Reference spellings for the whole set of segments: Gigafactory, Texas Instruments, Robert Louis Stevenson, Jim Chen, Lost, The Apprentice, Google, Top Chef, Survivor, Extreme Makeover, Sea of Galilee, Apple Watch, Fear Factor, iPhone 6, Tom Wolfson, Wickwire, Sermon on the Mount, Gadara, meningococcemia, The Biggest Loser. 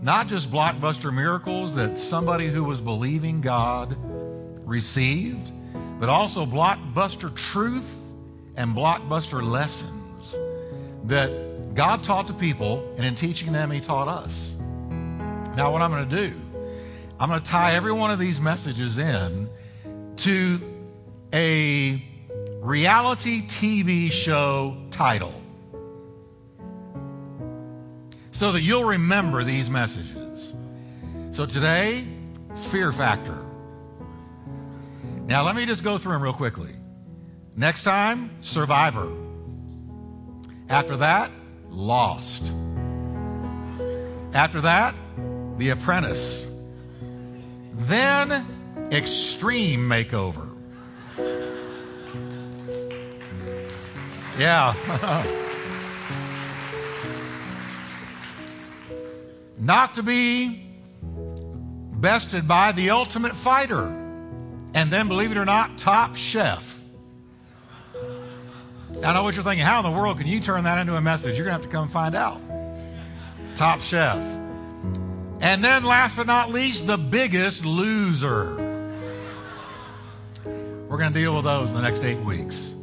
Not just blockbuster miracles that somebody who was believing God received, but also blockbuster truth and blockbuster lessons that God taught to people, and in teaching them, He taught us. Now, what I'm going to do, I'm going to tie every one of these messages in to a reality TV show title, so that you'll remember these messages. So today, Fear Factor. Now let me just go through them real quickly. Next time, Survivor. After that, Lost. After that, The Apprentice. Then, Extreme Makeover. Yeah. Not to be bested by The Ultimate Fighter. And then, believe it or not, Top Chef. I know what you're thinking. How in the world can you turn that into a message? You're going to have to come find out. Top Chef. And then, last but not least, The Biggest Loser. We're going to deal with those in the next 8 weeks.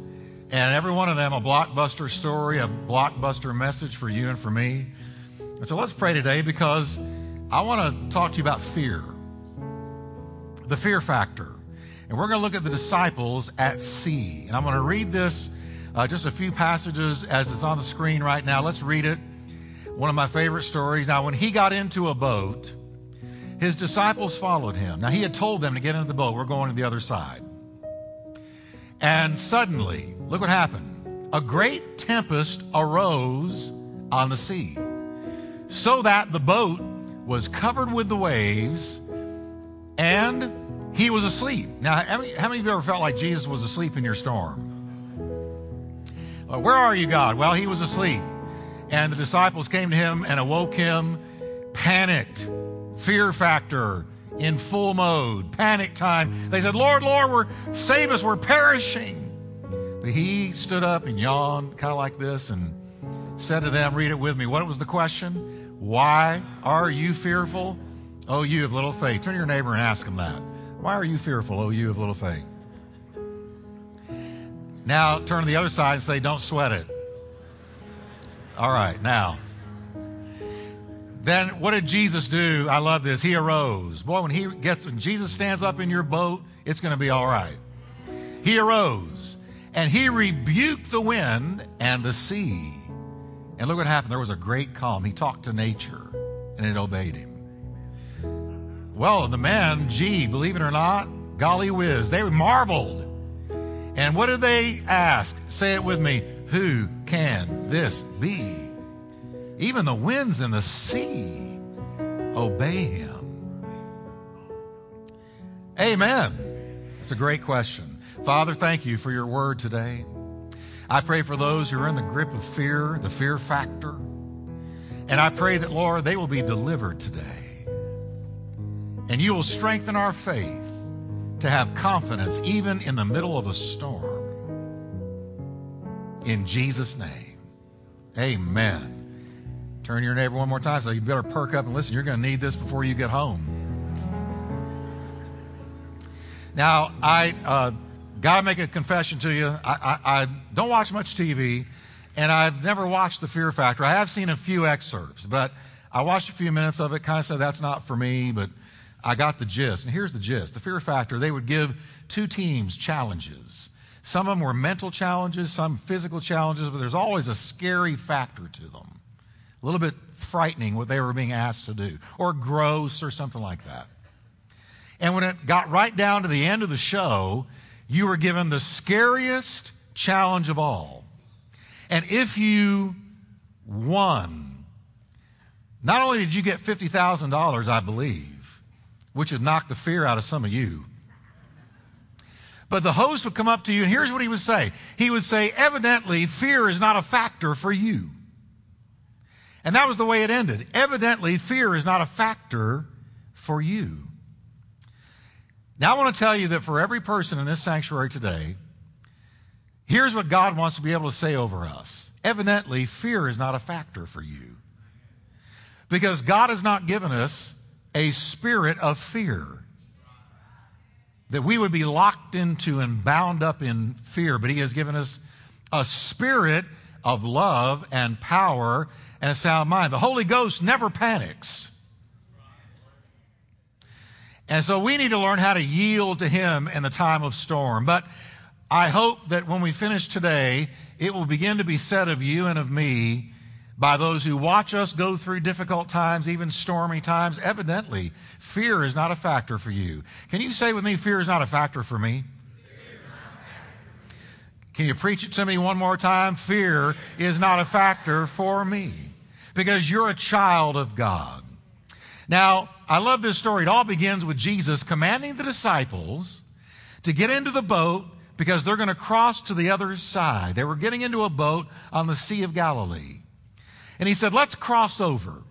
And every one of them a blockbuster story, a blockbuster message for you and for me. And so let's pray today, because I want to talk to you about fear, the fear factor. And we're going to look at the disciples at sea. And I'm going to read this, just a few passages as it's on the screen right now. Let's read it. One of my favorite stories. Now, when he got into a boat, his disciples followed him. Now, he had told them to get into the boat. We're going to the other side. And suddenly, look what happened. A great tempest arose on the sea, so that the boat was covered with the waves, and he was asleep. Now, how many of you ever felt like Jesus was asleep in your storm? Where are you, God? Well, he was asleep. And the disciples came to him and awoke him, panicked, fear factor, in full mode, panic time. They said, Lord, Lord, save us, we're perishing. But he stood up and yawned, kind of like this, and said to them, read it with me. What was the question? Why are you fearful, O you of little faith? Turn to your neighbor and ask him that. Why are you fearful, O you of little faith? Now turn to the other side and say, don't sweat it. All right, now. Then what did Jesus do? I love this. He arose. Boy, when Jesus stands up in your boat, it's going to be all right. He arose, and he rebuked the wind and the sea. And look what happened. There was a great calm. He talked to nature, and it obeyed him. Well, the men, believe it or not, golly whiz, they marveled. And what did they ask? Say it with me. Who can this be? Even the winds and the sea obey him. Amen. It's a great question. Father, thank you for your word today. I pray for those who are in the grip of fear, the fear factor. And I pray that, Lord, they will be delivered today. And you will strengthen our faith to have confidence even in the middle of a storm. In Jesus' name, amen. Turn to your neighbor one more time. So you better perk up and listen. You're going to need this before you get home. Now, I got to make a confession to you. I don't watch much TV, and I've never watched The Fear Factor. I have seen a few excerpts, but I watched a few minutes of it, kind of said that's not for me, but I got the gist. And here's the gist. The Fear Factor, they would give two teams challenges. Some of them were mental challenges, some physical challenges, but there's always a scary factor to them. A little bit frightening what they were being asked to do, or gross or something like that. And when it got right down to the end of the show, you were given the scariest challenge of all. And if you won, not only did you get $50,000, I believe, which would knock the fear out of some of you, but the host would come up to you, and here's what he would say. He would say, evidently, fear is not a factor for you. And that was the way it ended. Evidently, fear is not a factor for you. Now, I want to tell you that for every person in this sanctuary today, here's what God wants to be able to say over us. Evidently, fear is not a factor for you. Because God has not given us a spirit of fear, that we would be locked into and bound up in fear, but He has given us a spirit of love and power and a sound mind. The Holy Ghost never panics. And so we need to learn how to yield to Him in the time of storm. But I hope that when we finish today, it will begin to be said of you and of me by those who watch us go through difficult times, even stormy times. Evidently, fear is not a factor for you. Can you say with me, fear is not a factor for me? Can you preach it to me one more time? Fear is not a factor for me, because you're a child of God. Now, I love this story. It all begins with Jesus commanding the disciples to get into the boat because they're going to cross to the other side. They were getting into a boat on the Sea of Galilee. And He said, let's cross over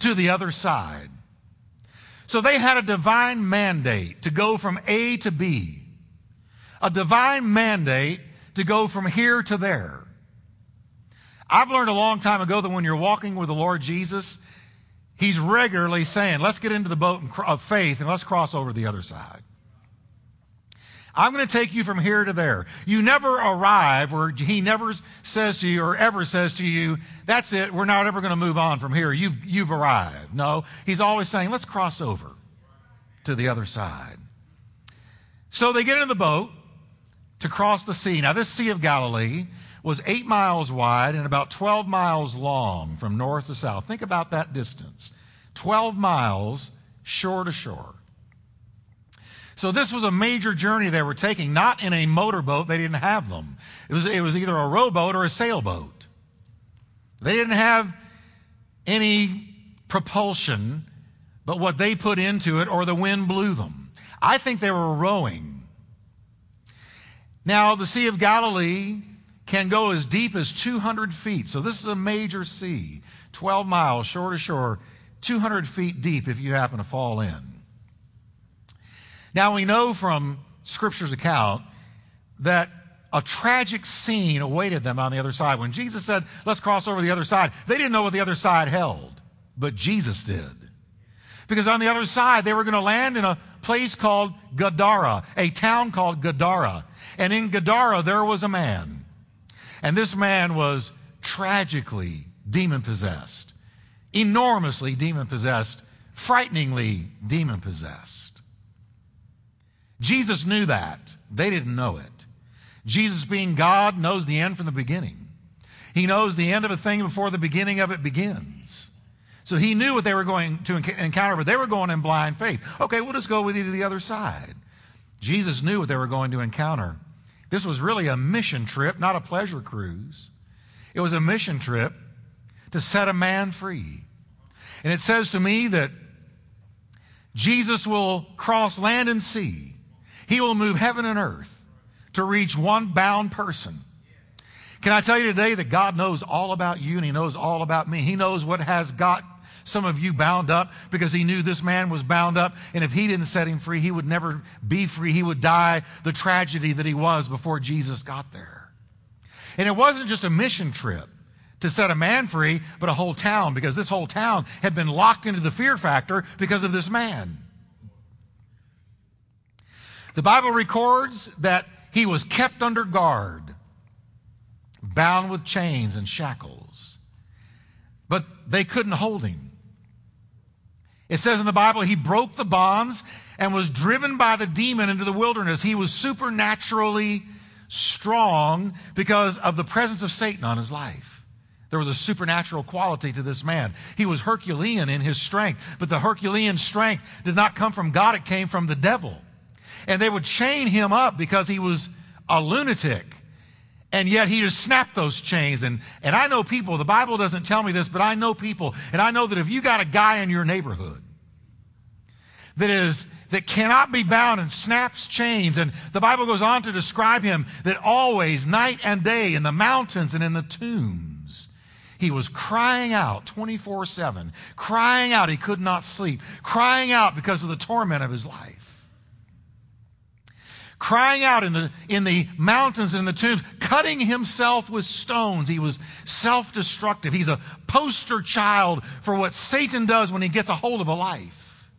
to the other side. So they had a divine mandate to go from A to B, a divine mandate to go from here to there. I've learned a long time ago that when you're walking with the Lord Jesus, He's regularly saying, let's get into the boat of faith and let's cross over to the other side. I'm going to take you from here to there. You never arrive, or He never says to you or ever says to you, that's it, we're not ever going to move on from here. You've arrived. No, He's always saying, let's cross over to the other side. So they get in the boat to cross the sea. Now, this Sea of Galilee was 8 miles wide and about 12 miles long from north to south. Think about that distance, 12 miles shore to shore. So this was a major journey they were taking, not in a motorboat. They didn't have them. It was either a rowboat or a sailboat. They didn't have any propulsion but what they put into it, or the wind blew them. I think they were rowing. Now, the Sea of Galilee can go as deep as 200 feet. So this is a major sea, 12 miles shore to shore, 200 feet deep if you happen to fall in. Now, we know from Scripture's account that a tragic scene awaited them on the other side. When Jesus said, let's cross over the other side, they didn't know what the other side held, but Jesus did. Because on the other side, they were going to land in a place called Gadara, a town called Gadara. And in Gadara, there was a man. And this man was tragically demon-possessed, enormously demon-possessed, frighteningly demon-possessed. Jesus knew that. They didn't know it. Jesus, being God, knows the end from the beginning. He knows the end of a thing before the beginning of it begins. So He knew what they were going to encounter, but they were going in blind faith. Okay, we'll just go with you to the other side. Jesus knew what they were going to encounter. This was really a mission trip, not a pleasure cruise. It was a mission trip to set a man free. And it says to me that Jesus will cross land and sea. He will move heaven and earth to reach one bound person. Can I tell you today that God knows all about you and He knows all about me. He knows what has got some of you bound up, because He knew this man was bound up, and if He didn't set him free, he would never be free. He would die the tragedy that he was before Jesus got there. And it wasn't just a mission trip to set a man free, but a whole town, because this whole town had been locked into the fear factor because of this man. The Bible records that he was kept under guard, bound with chains and shackles, but they couldn't hold him. It says in the Bible, he broke the bonds and was driven by the demon into the wilderness. He was supernaturally strong because of the presence of Satan on his life. There was a supernatural quality to this man. He was Herculean in his strength, but the Herculean strength did not come from God. It came from the devil. And they would chain him up because he was a lunatic. And yet he just snapped those chains. And I know people, the Bible doesn't tell me this, but I know people, and I know that if you got a guy in your neighborhood that cannot be bound and snaps chains, and the Bible goes on to describe him that always, night and day, in the mountains and in the tombs, he was crying out 24/7, crying out he could not sleep, crying out because of the torment of his life. crying out in the mountains and in the tombs, cutting himself with stones. He was self-destructive. He's a poster child for what Satan does when he gets a hold of a life.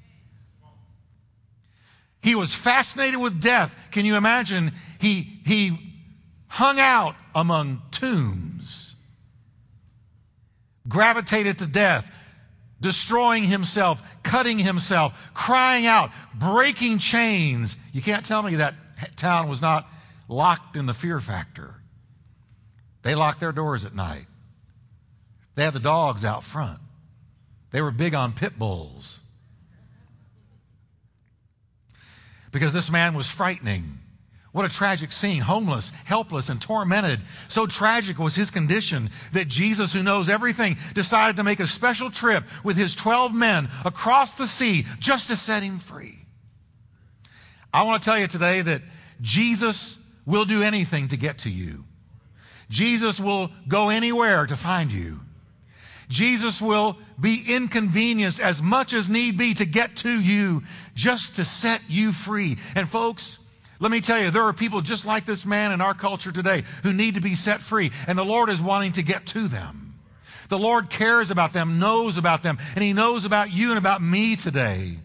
He was fascinated with death. Can you imagine? He hung out among tombs, gravitated to death, destroying himself, cutting himself, crying out, breaking chains. You can't tell me that town was not locked in the Fear Factor. They locked their doors at night. They had the dogs out front. They were big on pit bulls. Because this man was frightening. What a tragic scene, homeless, helpless, and tormented. So tragic was his condition that Jesus, who knows everything, decided to make a special trip with his 12 men across the sea just to set him free. I want to tell you today that Jesus will do anything to get to you. Jesus will go anywhere to find you. Jesus will be inconvenienced as much as need be to get to you just to set you free. And folks, let me tell you, there are people just like this man in our culture today who need to be set free, and the Lord is wanting to get to them. The Lord cares about them, knows about them, and He knows about you and about me today.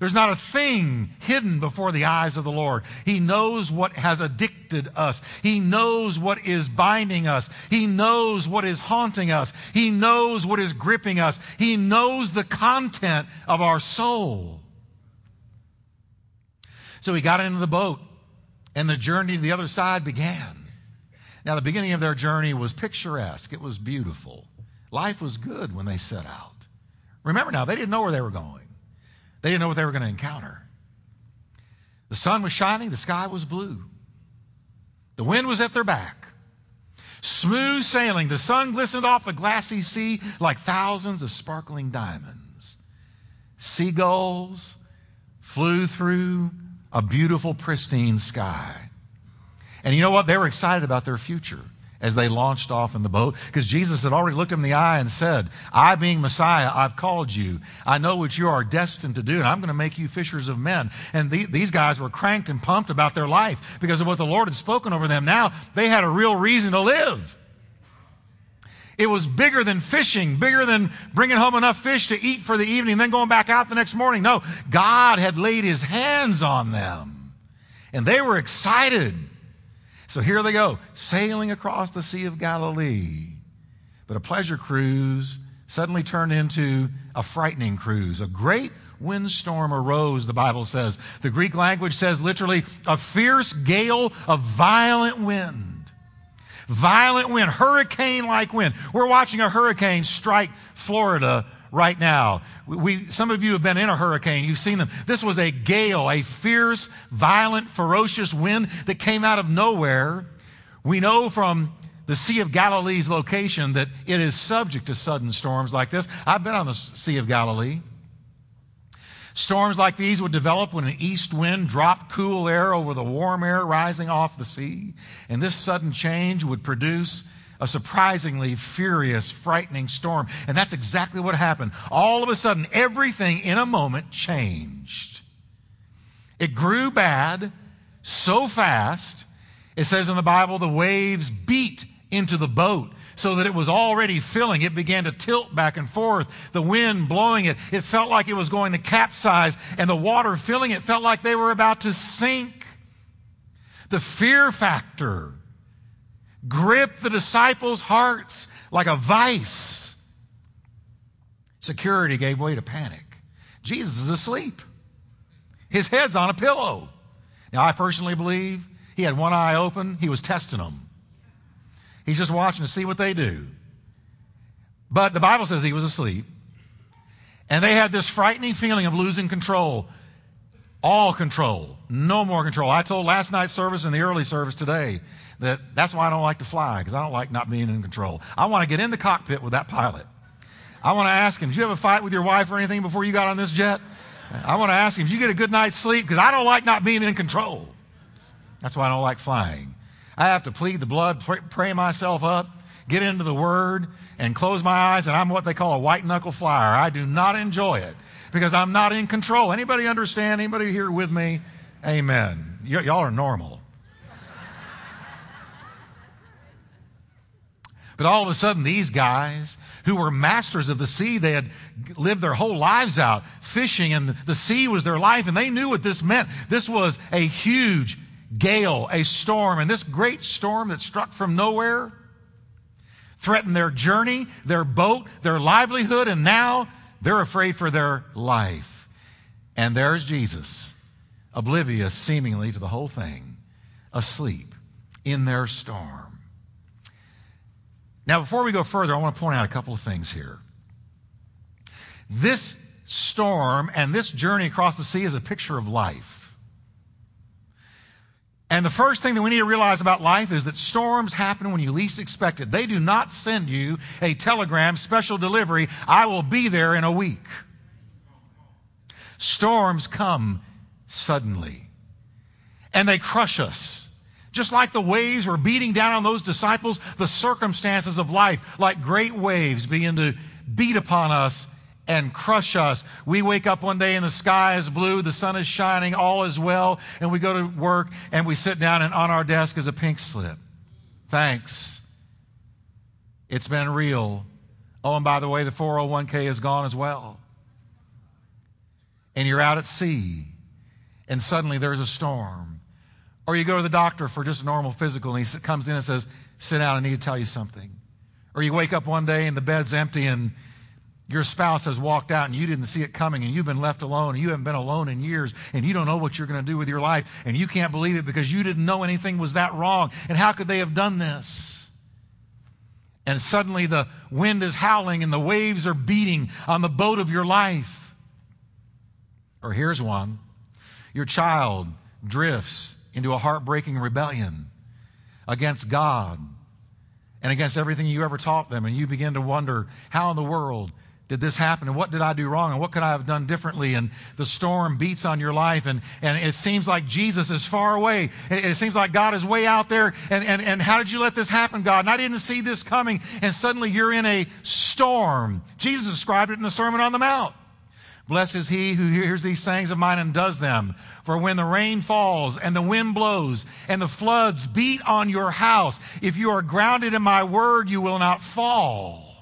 There's not a thing hidden before the eyes of the Lord. He knows what has addicted us. He knows what is binding us. He knows what is haunting us. He knows what is gripping us. He knows the content of our soul. So he got into the boat, and the journey to the other side began. Now, the beginning of their journey was picturesque. It was beautiful. Life was good when they set out. Remember now, they didn't know where they were going. They didn't know what they were going to encounter. The sun was shining. The sky was blue. The wind was at their back. Smooth sailing. The sun glistened off the glassy sea like thousands of sparkling diamonds. Seagulls flew through a beautiful, pristine sky. And you know what? They were excited about their future as they launched off in the boat, because Jesus had already looked him in the eye and said, I, being Messiah, I've called you. I know what you are destined to do, and I'm going to make you fishers of men. And these guys were cranked and pumped about their life because of what the Lord had spoken over them. Now, they had a real reason to live. It was bigger than fishing, bigger than bringing home enough fish to eat for the evening and then going back out the next morning. No, God had laid his hands on them, and they were excited. So here they go, sailing across the Sea of Galilee. But a pleasure cruise suddenly turned into a frightening cruise. A great windstorm arose, the Bible says. The Greek language says literally a fierce gale of violent wind. Violent wind, hurricane-like wind. We're watching a hurricane strike Florida right now. Some of you have been in a hurricane. You've seen them. This was a gale, a fierce, violent, ferocious wind that came out of nowhere. We know from the Sea of Galilee's location that it is subject to sudden storms like this. I've been on the Sea of Galilee. Storms like these would develop when an east wind dropped cool air over the warm air rising off the sea. And this sudden change would produce a surprisingly furious, frightening storm. And that's exactly what happened. All of a sudden, everything in a moment changed. It grew bad so fast, it says in the Bible, the waves beat into the boat, so that it was already filling. It began to tilt back and forth, the wind blowing it. It felt like it was going to capsize, and the water filling it felt like they were about to sink. The fear factor gripped the disciples' hearts like a vice. Security gave way to panic. Jesus is asleep. His head's on a pillow. Now, I personally believe he had one eye open. He was testing them. He's just watching to see what they do. But the Bible says he was asleep. And they had this frightening feeling of losing control. All control. No more control. I told last night's service and the early service today that's why I don't like to fly, because I don't like not being in control. I want to get in the cockpit with that pilot. I want to ask him, did you have a fight with your wife or anything before you got on this jet? I want to ask him, did you get a good night's sleep? Because I don't like not being in control. That's why I don't like flying. I have to plead the blood, pray myself up, get into the Word, and close my eyes, and I'm what they call a white-knuckle flyer. I do not enjoy it because I'm not in control. Anybody understand? Anybody here with me? Amen. Y'all are normal. But all of a sudden, these guys who were masters of the sea, they had lived their whole lives out fishing, and the sea was their life, and they knew what this meant. This was a huge gale, a storm, and this great storm that struck from nowhere threatened their journey, their boat, their livelihood, and now they're afraid for their life. And there's Jesus, oblivious seemingly to the whole thing, asleep in their storm. Now, before we go further, I want to point out a couple of things here. This storm and this journey across the sea is a picture of life. And the first thing that we need to realize about life is that storms happen when you least expect it. They do not send you a telegram, special delivery, I will be there in a week. Storms come suddenly, and they crush us. Just like the waves were beating down on those disciples, the circumstances of life, like great waves, begin to beat upon us and crush us. We wake up one day and the sky is blue, the sun is shining, all is well, and we go to work and we sit down and on our desk is a pink slip. Thanks. It's been real. Oh, and by the way, the 401k is gone as well. And you're out at sea, and suddenly there's a storm. Or you go to the doctor for just a normal physical, and he comes in and says, sit down, I need to tell you something. Or you wake up one day and the bed's empty and your spouse has walked out and you didn't see it coming, and you've been left alone, and you haven't been alone in years, and you don't know what you're going to do with your life, and you can't believe it because you didn't know anything was that wrong. And how could they have done this? And suddenly the wind is howling and the waves are beating on the boat of your life. Or here's one. Your child drifts into a heartbreaking rebellion against God and against everything you ever taught them. And you begin to wonder, how in the world did this happen? And what did I do wrong? And what could I have done differently? And the storm beats on your life. And it seems like Jesus is far away. It seems like God is way out there. And how did you let this happen, God? And I didn't see this coming. And suddenly you're in a storm. Jesus described it in the Sermon on the Mount. Blessed is he who hears these sayings of mine and does them. For when the rain falls and the wind blows and the floods beat on your house, if you are grounded in my word, you will not fall.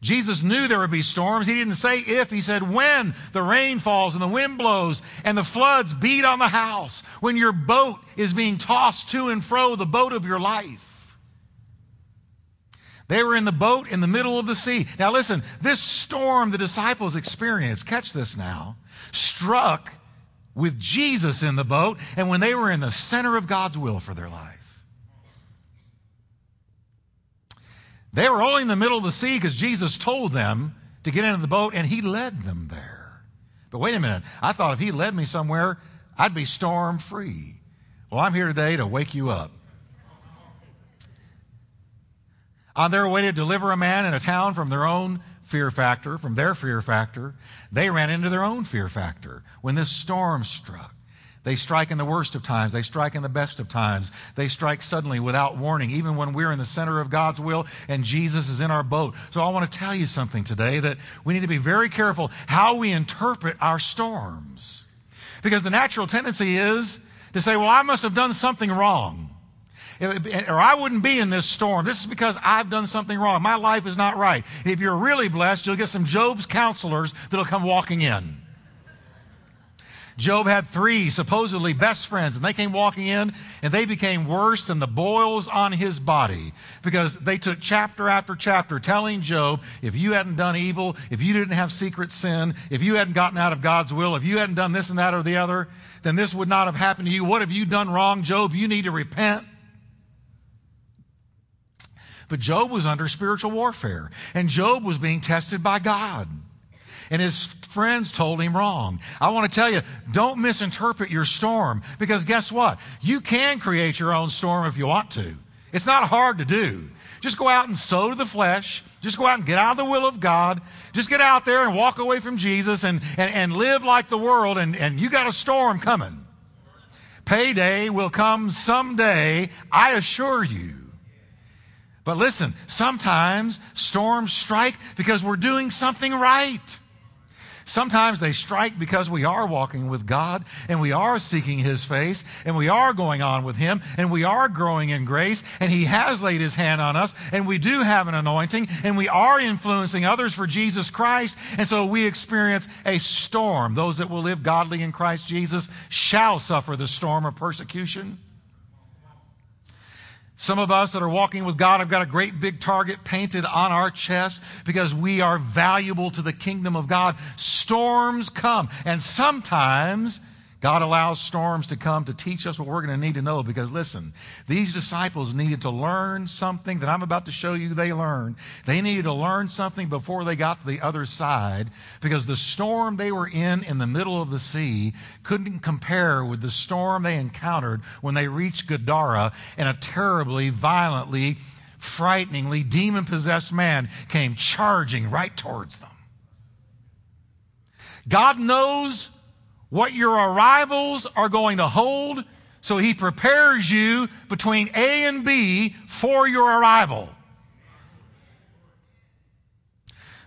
Jesus knew there would be storms. He didn't say if. He said when the rain falls and the wind blows and the floods beat on the house, when your boat is being tossed to and fro, the boat of your life. They were in the boat in the middle of the sea. Now listen, this storm the disciples experienced, catch this now, struck with Jesus in the boat and when they were in the center of God's will for their life. They were only in the middle of the sea because Jesus told them to get into the boat and he led them there. But wait a minute, I thought if he led me somewhere, I'd be storm free. Well, I'm here today to wake you up. On their way to deliver a man in a town from their own fear factor, they ran into their own fear factor. When this storm struck, they strike in the worst of times. They strike in the best of times. They strike suddenly without warning, even when we're in the center of God's will and Jesus is in our boat. So I want to tell you something today, that we need to be very careful how we interpret our storms. Because the natural tendency is to say, well, I must have done something wrong, or I wouldn't be in this storm. This is because I've done something wrong. My life is not right. And if you're really blessed, you'll get some Job's counselors that'll come walking in. Job had three supposedly best friends, and they came walking in, and they became worse than the boils on his body because they took chapter after chapter telling Job, if you hadn't done evil, if you didn't have secret sin, if you hadn't gotten out of God's will, if you hadn't done this and that or the other, then this would not have happened to you. What have you done wrong, Job? You need to repent. But Job was under spiritual warfare, and Job was being tested by God, and his friends told him wrong. I want to tell you, don't misinterpret your storm, because guess what? You can create your own storm if you want to. It's not hard to do. Just go out and sow to the flesh. Just go out and get out of the will of God. Just get out there and walk away from Jesus and live like the world, and you got a storm coming. Payday will come someday, I assure you. But listen, sometimes storms strike because we're doing something right. Sometimes they strike because we are walking with God and we are seeking his face and we are going on with him and we are growing in grace and he has laid his hand on us and we do have an anointing and we are influencing others for Jesus Christ. And so we experience a storm. Those that will live godly in Christ Jesus shall suffer the storm of persecution. Some of us that are walking with God have got a great big target painted on our chest because we are valuable to the kingdom of God. Storms come, and sometimes God allows storms to come to teach us what we're going to need to know, because listen, these disciples needed to learn something that I'm about to show you they learned. They needed to learn something before they got to the other side, because the storm they were in the middle of the sea couldn't compare with the storm they encountered when they reached Gadara and a terribly, violently, frighteningly demon-possessed man came charging right towards them. God knows what your arrivals are going to hold, so he prepares you between A and B for your arrival.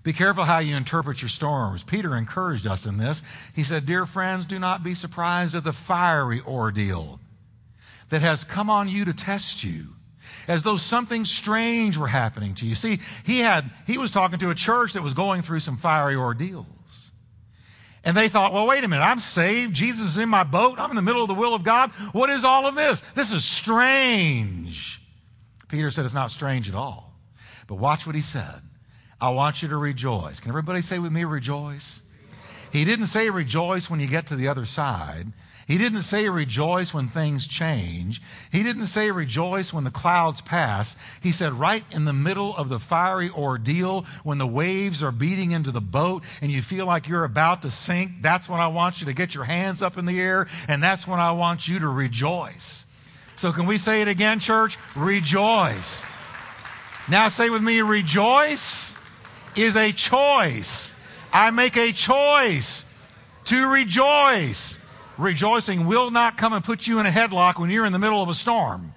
Be careful how you interpret your storms. Peter encouraged us in this. He said, "Dear friends, do not be surprised at the fiery ordeal that has come on you to test you, as though something strange were happening to you." See, he was talking to a church that was going through some fiery ordeals. And they thought, well, wait a minute, I'm saved. Jesus is in my boat. I'm in the middle of the will of God. What is all of this? This is strange. Peter said it's not strange at all. But watch what he said. I want you to rejoice. Can everybody say with me, rejoice? He didn't say rejoice when you get to the other side. He didn't say rejoice when things change. He didn't say rejoice when the clouds pass. He said right in the middle of the fiery ordeal, when the waves are beating into the boat and you feel like you're about to sink, that's when I want you to get your hands up in the air, and that's when I want you to rejoice. So can we say it again, church? Rejoice. Now say with me, rejoice is a choice. I make a choice to rejoice. Rejoicing will not come and put you in a headlock when you're in the middle of a storm.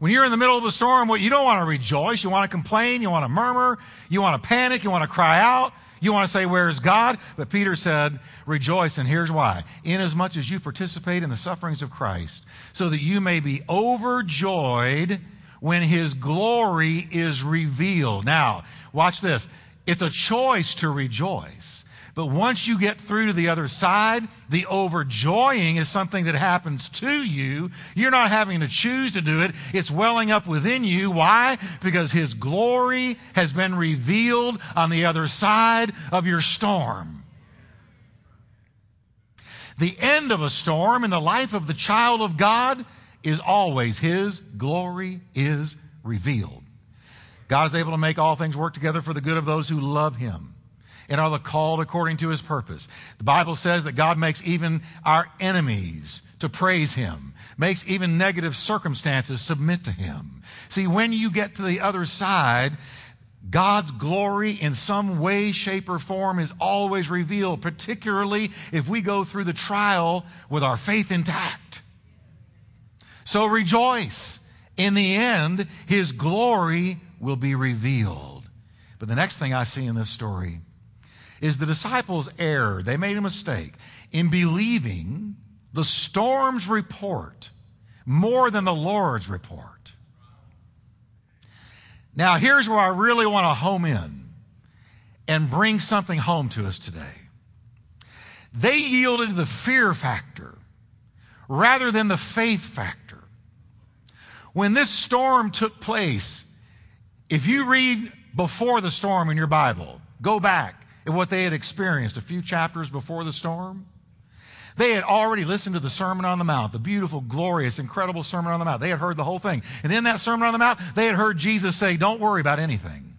When you're in the middle of a storm, well, you don't want to rejoice. You want to complain. You want to murmur. You want to panic. You want to cry out. You want to say, where is God? But Peter said, rejoice, and here's why. Inasmuch as you participate in the sufferings of Christ, so that you may be overjoyed when his glory is revealed. Now, watch this. It's a choice to rejoice. But once you get through to the other side, the overjoying is something that happens to you. You're not having to choose to do it. It's welling up within you. Why? Because his glory has been revealed on the other side of your storm. The end of a storm in the life of the child of God is always his glory is revealed. God is able to make all things work together for the good of those who love him and are the called according to his purpose. The Bible says that God makes even our enemies to praise him, makes even negative circumstances submit to him. See, when you get to the other side, God's glory in some way, shape, or form is always revealed, particularly if we go through the trial with our faith intact. So rejoice. In the end, his glory will be revealed. But the next thing I see in this story is the disciples erred. They made a mistake in believing the storm's report more than the Lord's report. Now, here's where I really want to home in and bring something home to us today. They yielded to the fear factor rather than the faith factor. When this storm took place, if you read before the storm in your Bible, go back, and what they had experienced a few chapters before the storm. They had already listened to the Sermon on the Mount, the beautiful, glorious, incredible Sermon on the Mount. They had heard the whole thing. And in that Sermon on the Mount, they had heard Jesus say, don't worry about anything.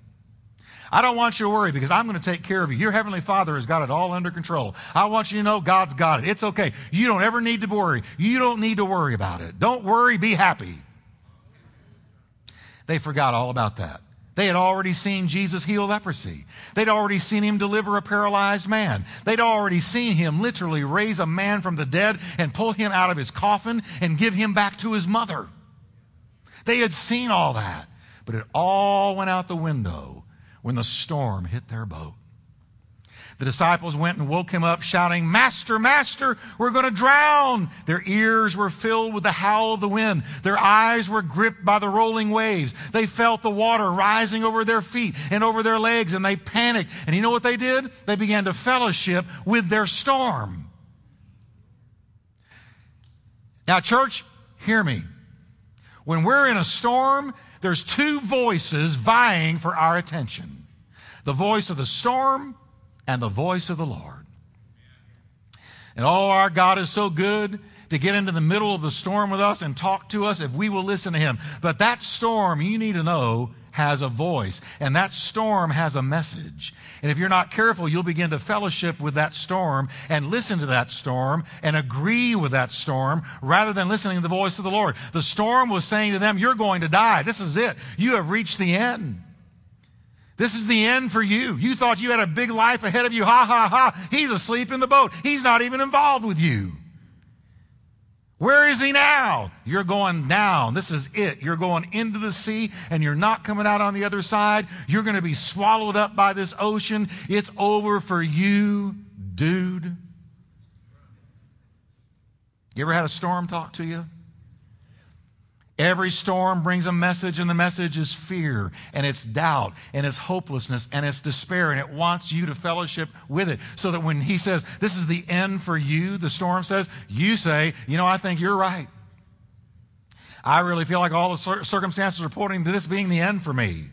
I don't want you to worry because I'm going to take care of you. Your Heavenly Father has got it all under control. I want you to know God's got it. It's okay. You don't ever need to worry. You don't need to worry about it. Don't worry. Be happy. They forgot all about that. They had already seen Jesus heal leprosy. They'd already seen him deliver a paralyzed man. They'd already seen him literally raise a man from the dead and pull him out of his coffin and give him back to his mother. They had seen all that, but it all went out the window when the storm hit their boat. The disciples went and woke him up, shouting, "Master, Master, we're going to drown." Their ears were filled with the howl of the wind. Their eyes were gripped by the rolling waves. They felt the water rising over their feet and over their legs, and they panicked. And you know what they did? They began to fellowship with their storm. Now, church, hear me. When we're in a storm, there's two voices vying for our attention. The voice of the storm and the voice of the Lord. And oh, our God is so good to get into the middle of the storm with us and talk to us if we will listen to him. But that storm, you need to know, has a voice. And that storm has a message. And if you're not careful, you'll begin to fellowship with that storm and listen to that storm and agree with that storm rather than listening to the voice of the Lord. The storm was saying to them, "You're going to die. This is it. You have reached the end. This is the end for you. You thought you had a big life ahead of you. Ha, ha, ha. He's asleep in the boat. He's not even involved with you. Where is he now? You're going down. This is it. You're going into the sea and you're not coming out on the other side. You're going to be swallowed up by this ocean. It's over for you, dude." You ever had a storm talk to you? Every storm brings a message, and the message is fear, and it's doubt, and it's hopelessness, and it's despair, and it wants you to fellowship with it. So that when he says, "This is the end for you," the storm says, you say, "You know, I think you're right. I really feel like all the circumstances are pointing to this being the end for me.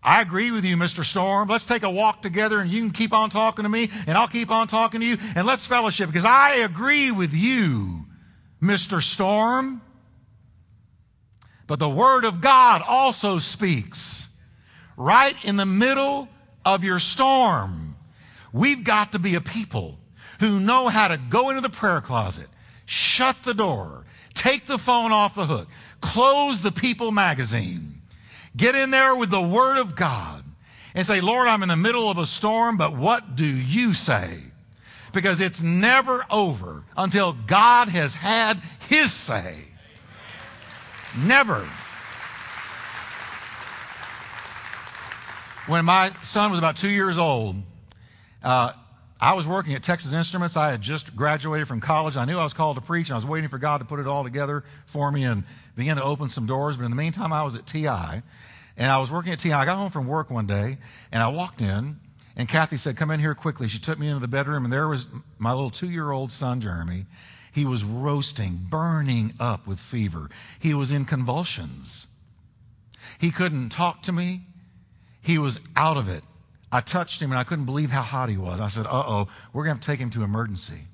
I agree with you, Mr. Storm. Let's take a walk together, and you can keep on talking to me, and I'll keep on talking to you, and let's fellowship, because I agree with you, Mr. Storm." But the Word of God also speaks right in the middle of your storm. We've got to be a people who know how to go into the prayer closet, shut the door, take the phone off the hook, close the People magazine, get in there with the Word of God and say, "Lord, I'm in the middle of a storm, but what do you say?" Because it's never over until God has had his say. Never. When my son was about 2 years old, I was working at Texas Instruments. I had just graduated from college. I knew I was called to preach, and I was waiting for God to put it all together for me and begin to open some doors. But in the meantime, I was at TI, and I was working at TI. I got home from work one day, and I walked in, and Kathy said, "Come in here quickly." She took me into the bedroom, and there was my little two-year-old son, Jeremy. He was roasting, burning up with fever. He was in convulsions. He couldn't talk to me. He was out of it. I touched him, and I couldn't believe how hot he was. I said, "Uh-oh, we're going to have to take him to emergency."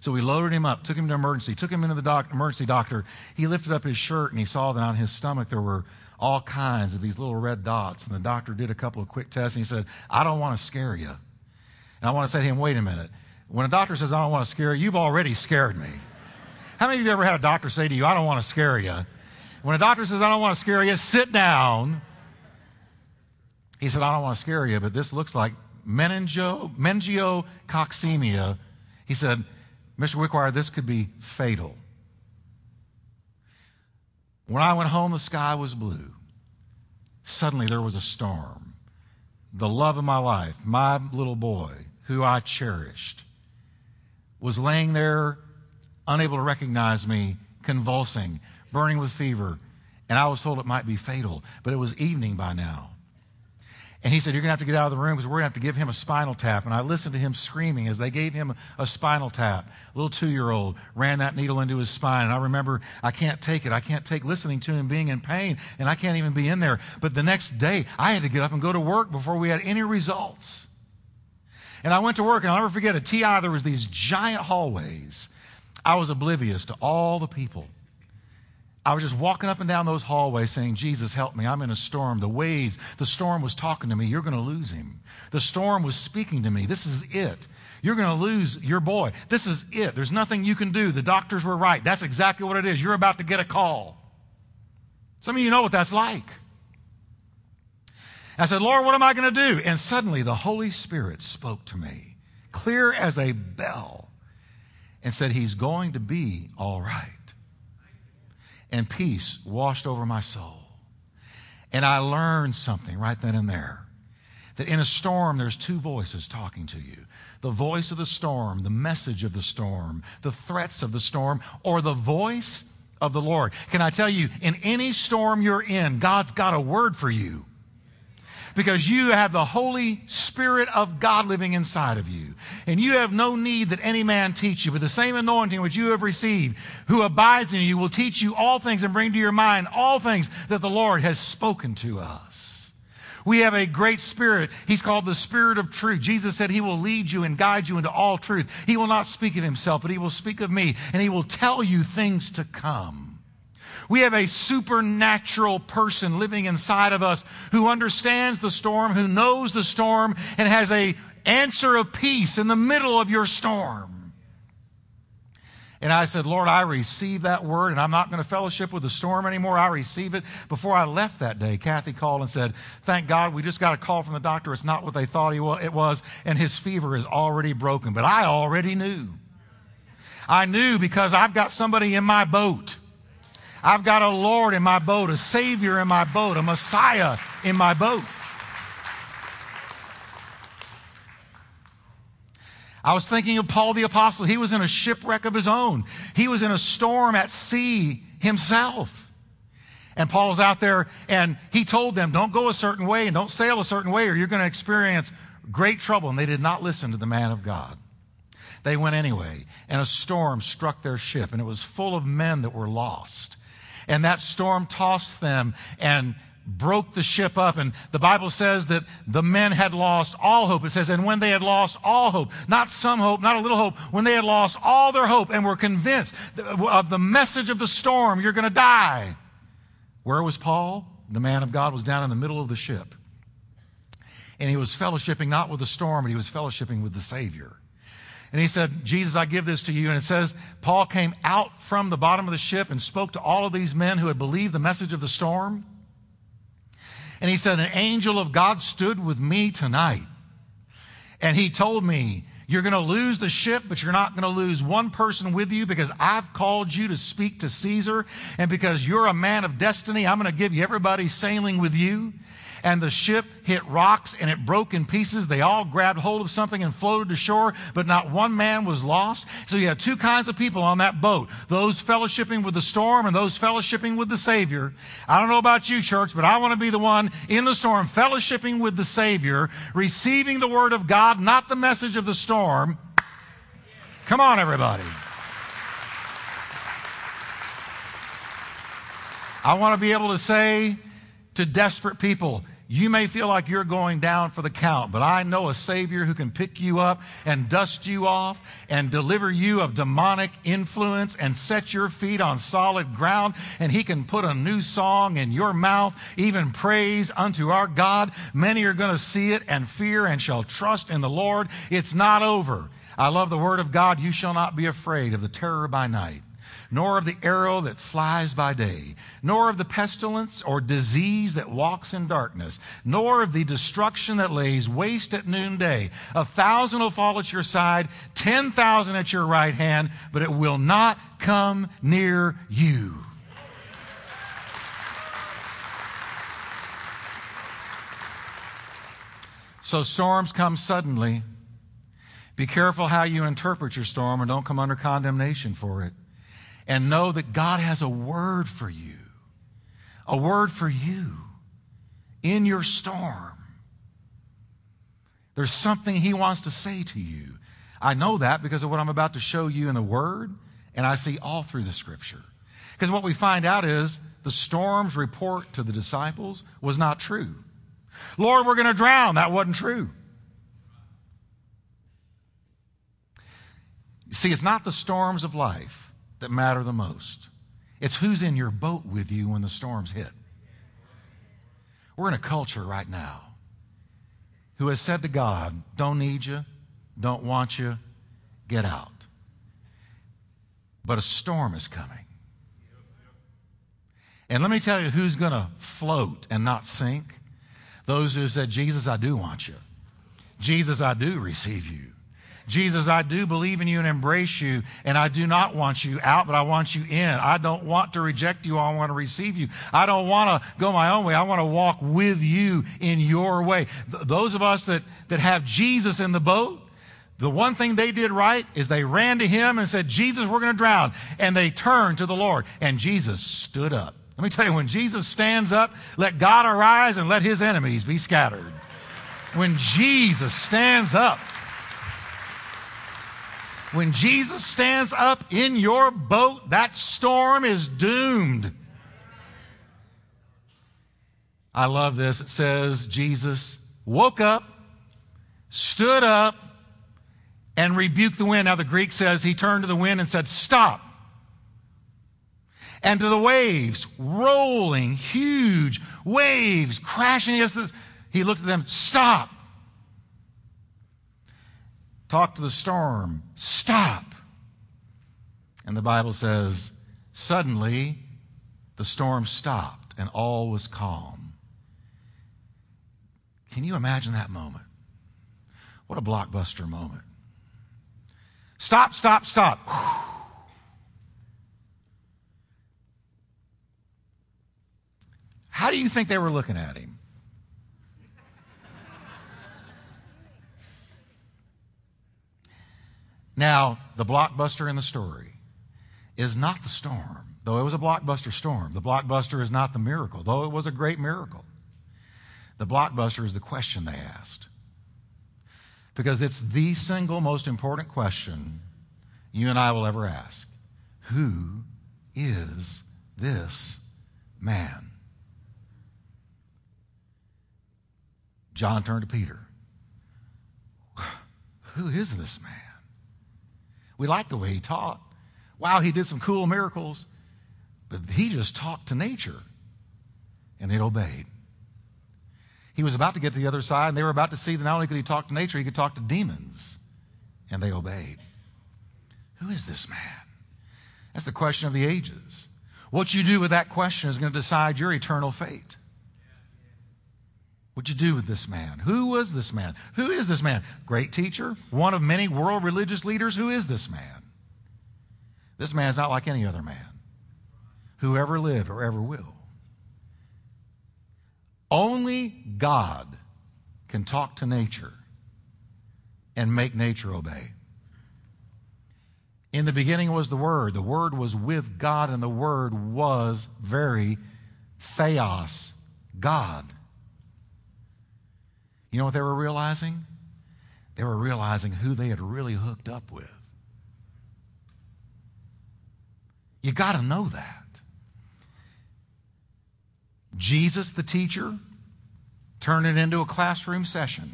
So we loaded him up, took him to emergency, took him into the emergency doctor. He lifted up his shirt, and he saw that on his stomach there were all kinds of these little red dots. And the doctor did a couple of quick tests, and he said, "I don't want to scare you." And I want to say to him, "Wait a minute. When a doctor says, 'I don't want to scare you,' you've already scared me." How many of you have ever had a doctor say to you, "I don't want to scare you"? When a doctor says, "I don't want to scare you, sit down." He said, "I don't want to scare you, but this looks like meningococcemia. He said, "Mr. Wickwire, this could be fatal." When I went home, the sky was blue. Suddenly there was a storm. The love of my life, my little boy, who I cherished, was laying there, unable to recognize me, convulsing, burning with fever, and I was told it might be fatal, but it was evening by now. And he said, "You're going to have to get out of the room because we're going to have to give him a spinal tap." And I listened to him screaming as they gave him a spinal tap. A little two-year-old ran that needle into his spine. And I remember, I can't take it. I can't take listening to him being in pain, and I can't even be in there. But the next day, I had to get up and go to work before we had any results. And I went to work, and I'll never forget, at TI, there was these giant hallways. I was oblivious to all the people. I was just walking up and down those hallways saying, "Jesus, help me. I'm in a storm. The waves, the storm was talking to me. You're going to lose him. The storm was speaking to me. This is it. You're going to lose your boy. This is it. There's nothing you can do. The doctors were right. That's exactly what it is. You're about to get a call." Some of you know what that's like. I said, "Lord, what am I going to do?" And suddenly the Holy Spirit spoke to me, clear as a bell, and said, "He's going to be all right." And peace washed over my soul. And I learned something right then and there. That in a storm, there's two voices talking to you. The voice of the storm, the message of the storm, the threats of the storm, or the voice of the Lord. Can I tell you, in any storm you're in, God's got a word for you. Because you have the Holy Spirit of God living inside of you. And you have no need that any man teach you. But the same anointing which you have received, who abides in you, will teach you all things and bring to your mind all things that the Lord has spoken to us. We have a great spirit. He's called the Spirit of Truth. Jesus said he will lead you and guide you into all truth. He will not speak of himself, but he will speak of me. And he will tell you things to come. We have a supernatural person living inside of us who understands the storm, who knows the storm, and has an answer of peace in the middle of your storm. And I said, Lord, I receive that word, and I'm not going to fellowship with the storm anymore. I receive it. Before I left that day, Kathy called and said, thank God, we just got a call from the doctor. It's not what they thought it was, and his fever is already broken. But I already knew. I knew because I've got somebody in my boat. I've got a Lord in my boat, a Savior in my boat, a Messiah in my boat. I was thinking of Paul the Apostle. He was in a shipwreck of his own. He was in a storm at sea himself. And Paul's out there, and he told them, don't go a certain way and don't sail a certain way or you're going to experience great trouble. And they did not listen to the man of God. They went anyway, and a storm struck their ship, and it was full of men that were lost. And that storm tossed them and broke the ship up. And the Bible says that the men had lost all hope. It says, and when they had lost all hope, not some hope, not a little hope, when they had lost all their hope and were convinced of the message of the storm, you're going to die. Where was Paul? The man of God was down in the middle of the ship. And he was fellowshipping not with the storm, but he was fellowshipping with the Savior. And he said, Jesus, I give this to you. And it says, Paul came out from the bottom of the ship and spoke to all of these men who had believed the message of the storm. And he said, an angel of God stood with me tonight. And he told me, you're going to lose the ship, but you're not going to lose one person with you because I've called you to speak to Caesar. And because you're a man of destiny, I'm going to give you everybody sailing with you. And the ship hit rocks and it broke in pieces. They all grabbed hold of something and floated to shore, but not one man was lost. So you had two kinds of people on that boat, those fellowshipping with the storm and those fellowshipping with the Savior. I don't know about you, church, but I want to be the one in the storm, fellowshipping with the Savior, receiving the word of God, not the message of the storm. Come on, everybody. I want to be able to say to desperate people, you may feel like you're going down for the count, but I know a Savior who can pick you up and dust you off and deliver you of demonic influence and set your feet on solid ground, and he can put a new song in your mouth, even praise unto our God. Many are going to see it and fear and shall trust in the Lord. It's not over. I love the word of God. You shall not be afraid of the terror by night, nor of the arrow that flies by day, nor of the pestilence or disease that walks in darkness, nor of the destruction that lays waste at noonday. 1,000 will fall at your side, 10,000 at your right hand, but it will not come near you. So storms come suddenly. Be careful how you interpret your storm and don't come under condemnation for it. And know that God has a word for you in your storm. There's something he wants to say to you. I know that because of what I'm about to show you in the word, and I see all through the scripture. Because what we find out is the storm's report to the disciples was not true. Lord, we're going to drown. That wasn't true. See, it's not the storms of life that matter the most. It's who's in your boat with you when the storms hit. We're in a culture right now who has said to God, don't need you, don't want you, get out. But a storm is coming. And let me tell you who's going to float and not sink. Those who said, Jesus, I do want you. Jesus, I do receive you. Jesus, I do believe in you and embrace you, and I do not want you out, but I want you in. I don't want to reject you. I want to receive you. I don't want to go my own way. I want to walk with you in your way. Those of us that have Jesus in the boat, the one thing they did right is they ran to him and said, Jesus, we're going to drown. And they turned to the Lord, and Jesus stood up. Let me tell you, when Jesus stands up, let God arise and let his enemies be scattered. When Jesus stands up, when Jesus stands up in your boat, that storm is doomed. I love this. It says Jesus woke up, stood up, and rebuked the wind. Now the Greek says he turned to the wind and said, stop. And to the waves, rolling, huge waves, crashing against this. He looked at them, stop. Talk to the storm, stop. And the Bible says, suddenly the storm stopped and all was calm. Can you imagine that moment? What a blockbuster moment. Stop, stop, stop. How do you think they were looking at him? Now, the blockbuster in the story is not the storm, though it was a blockbuster storm. The blockbuster is not the miracle, though it was a great miracle. The blockbuster is the question they asked, because it's the single most important question you and I will ever ask. Who is this man? John turned to Peter. Who is this man? We like the way he taught. Wow, he did some cool miracles. But he just talked to nature, and it obeyed. He was about to get to the other side, and they were about to see that not only could he talk to nature, he could talk to demons, and they obeyed. Who is this man? That's the question of the ages. What you do with that question is going to decide your eternal fate. What'd you do with this man? Who was this man? Who is this man? Great teacher, one of many world religious leaders. Who is this man? This man's not like any other man who ever lived or ever will. Only God can talk to nature and make nature obey. In the beginning was the Word. The Word was with God, and the Word was very theos, God. You know what they were realizing? They were realizing who they had really hooked up with. You got to know that. Jesus, the teacher, turned it into a classroom session.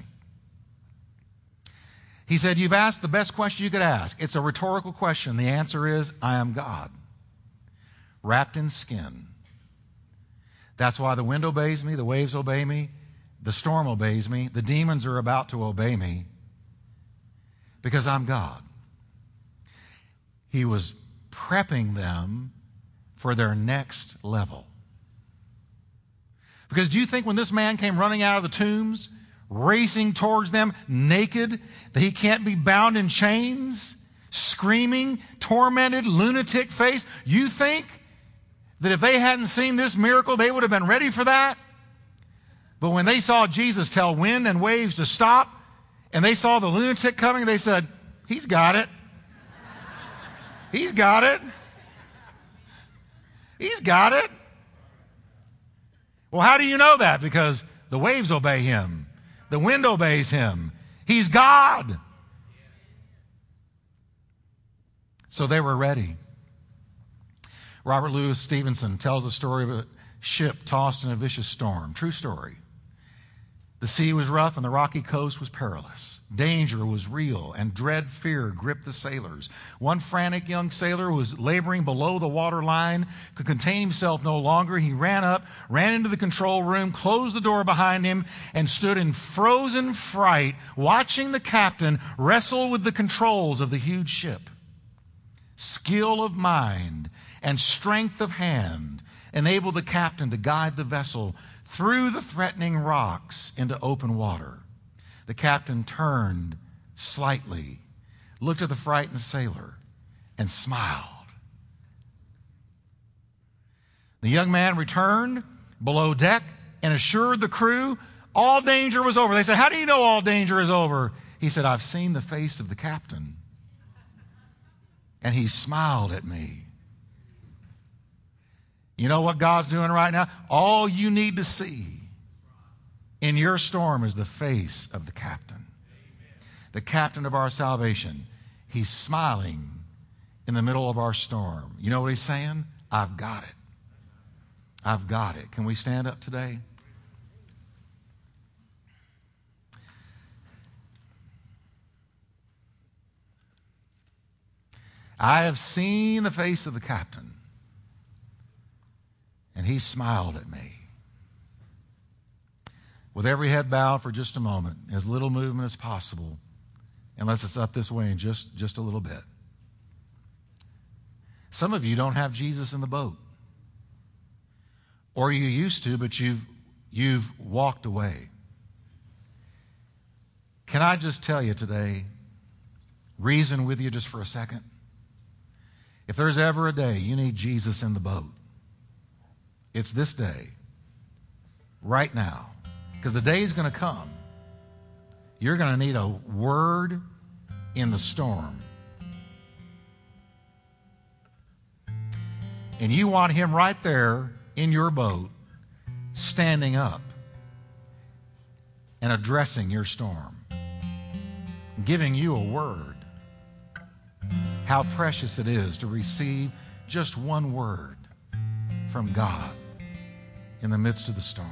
He said, you've asked the best question you could ask. It's a rhetorical question. The answer is, I am God, wrapped in skin. That's why the wind obeys me, the waves obey me, the storm obeys me. The demons are about to obey me because I'm God. He was prepping them for their next level. Because do you think when this man came running out of the tombs, racing towards them naked, that he can't be bound in chains, screaming, tormented, lunatic face? You think that if they hadn't seen this miracle, they would have been ready for that? But when they saw Jesus tell wind and waves to stop, and they saw the lunatic coming, they said, he's got it. He's got it. He's got it. Well, how do you know that? Because the waves obey him. The wind obeys him. He's God. So they were ready. Robert Louis Stevenson tells the story of a ship tossed in a vicious storm. True story. The sea was rough and the rocky coast was perilous. Danger was real and dread fear gripped the sailors. One frantic young sailor who was laboring below the water line could contain himself no longer. He ran up, ran into the control room, closed the door behind him, and stood in frozen fright watching the captain wrestle with the controls of the huge ship. Skill of mind and strength of hand enabled the captain to guide the vessel through the threatening rocks into open water. The captain turned slightly looked at the frightened sailor, and smiled. The young man returned below deck and assured the crew all danger was over. They said, "How do you know all danger is over?" He said, "I've seen the face of the captain, and he smiled at me." You know what God's doing right now? All you need to see in your storm is the face of the captain. Amen. The captain of our salvation. He's smiling in the middle of our storm. You know what he's saying? I've got it. I've got it. Can we stand up today? I have seen the face of the captain, and he smiled at me. With every head bowed for just a moment, as little movement as possible, unless it's up this way in just a little bit. Some of you don't have Jesus in the boat. Or you used to, but you've walked away. Can I just tell you today, reason with you just for a second? If there's ever a day you need Jesus in the boat, it's this day, right now. Because the day is going to come. You're going to need a word in the storm. And you want him right there in your boat, standing up and addressing your storm, giving you a word. How precious it is to receive just one word from God in the midst of the storm.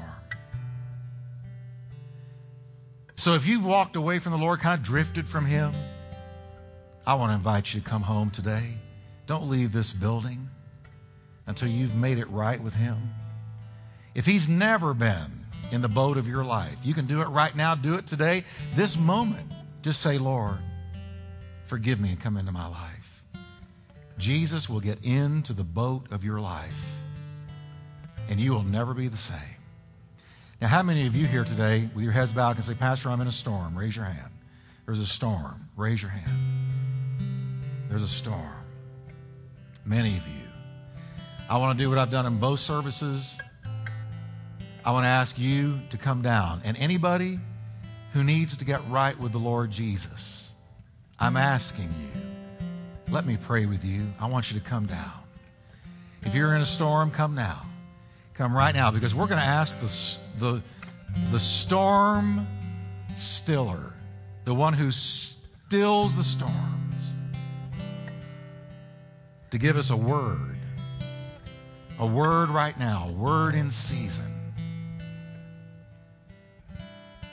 So if you've walked away from the Lord, kind of drifted from him, I want to invite you to come home today. Don't leave this building until you've made it right with him. If he's never been in the boat of your life, you can do it right now. Do it today, this moment. Just say, "Lord, forgive me and come into my life." Jesus will get into the boat of your life, and you will never be the same. Now, how many of you here today, with your heads bowed, can say, "Pastor, I'm in a storm"? Raise your hand. There's a storm. Raise your hand. There's a storm. Many of you. I want to do what I've done in both services. I want to ask you to come down. And anybody who needs to get right with the Lord Jesus, I'm asking you, let me pray with you. I want you to come down. If you're in a storm, come now. Come right now, because we're going to ask the storm stiller, the one who stills the storms, to give us a word right now, a word in season.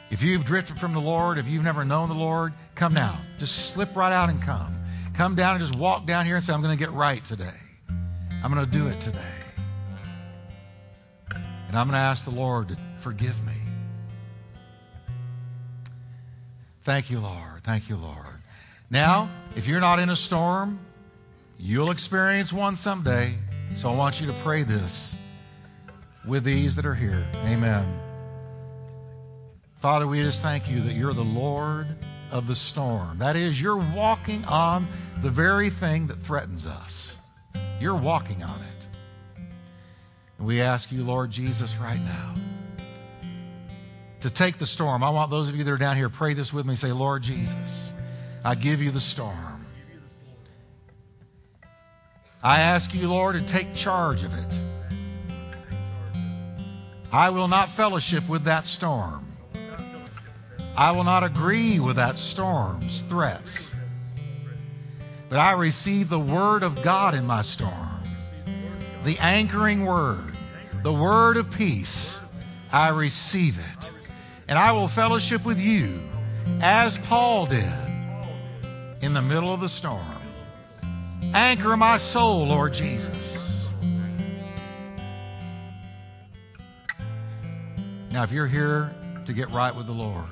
If you've drifted from the Lord, if you've never known the Lord, come now. Just slip right out and come. Come down and just walk down here and say, "I'm going to get right today. I'm going to do it today. And I'm going to ask the Lord to forgive me." Thank you, Lord. Thank you, Lord. Now, if you're not in a storm, you'll experience one someday. So I want you to pray this with these that are here. Amen. Father, we just thank you that you're the Lord of the storm. That is, you're walking on the very thing that threatens us. You're walking on it. We ask you, Lord Jesus, right now to take the storm. I want those of you that are down here, pray this with me. Say, "Lord Jesus, I give you the storm. I ask you, Lord, to take charge of it. I will not fellowship with that storm. I will not agree with that storm's threats. But I receive the word of God in my storm, the anchoring word, the word of peace. I receive it. And I will fellowship with you as Paul did in the middle of the storm. Anchor my soul, Lord Jesus." Now, if you're here to get right with the Lord,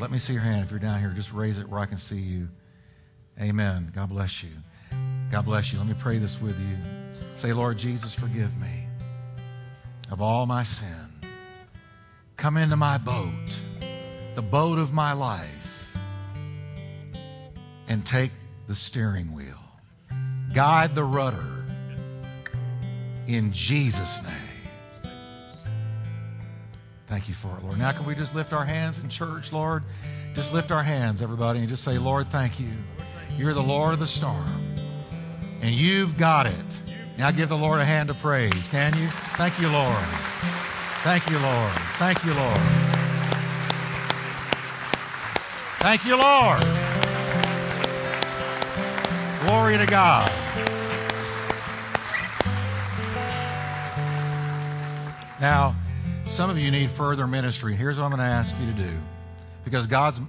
let me see your hand. If you're down here, just raise it where I can see you. Amen. God bless you. God bless you. Let me pray this with you. Say, "Lord Jesus, forgive me of all my sin. Come into my boat, the boat of my life, and take the steering wheel. Guide the rudder in Jesus' name. Thank you for it, Lord. Now can we just lift our hands in church, Lord? Just lift our hands, everybody, and just say, Lord, thank you. You're the Lord of the storm, and you've got it. Now give the Lord a hand of praise, can you? Thank you, Lord. Thank you, Lord. Thank you, Lord. Thank you, Lord. Glory to God. Now, some of you need further ministry. Here's what I'm going to ask you to do. Because God's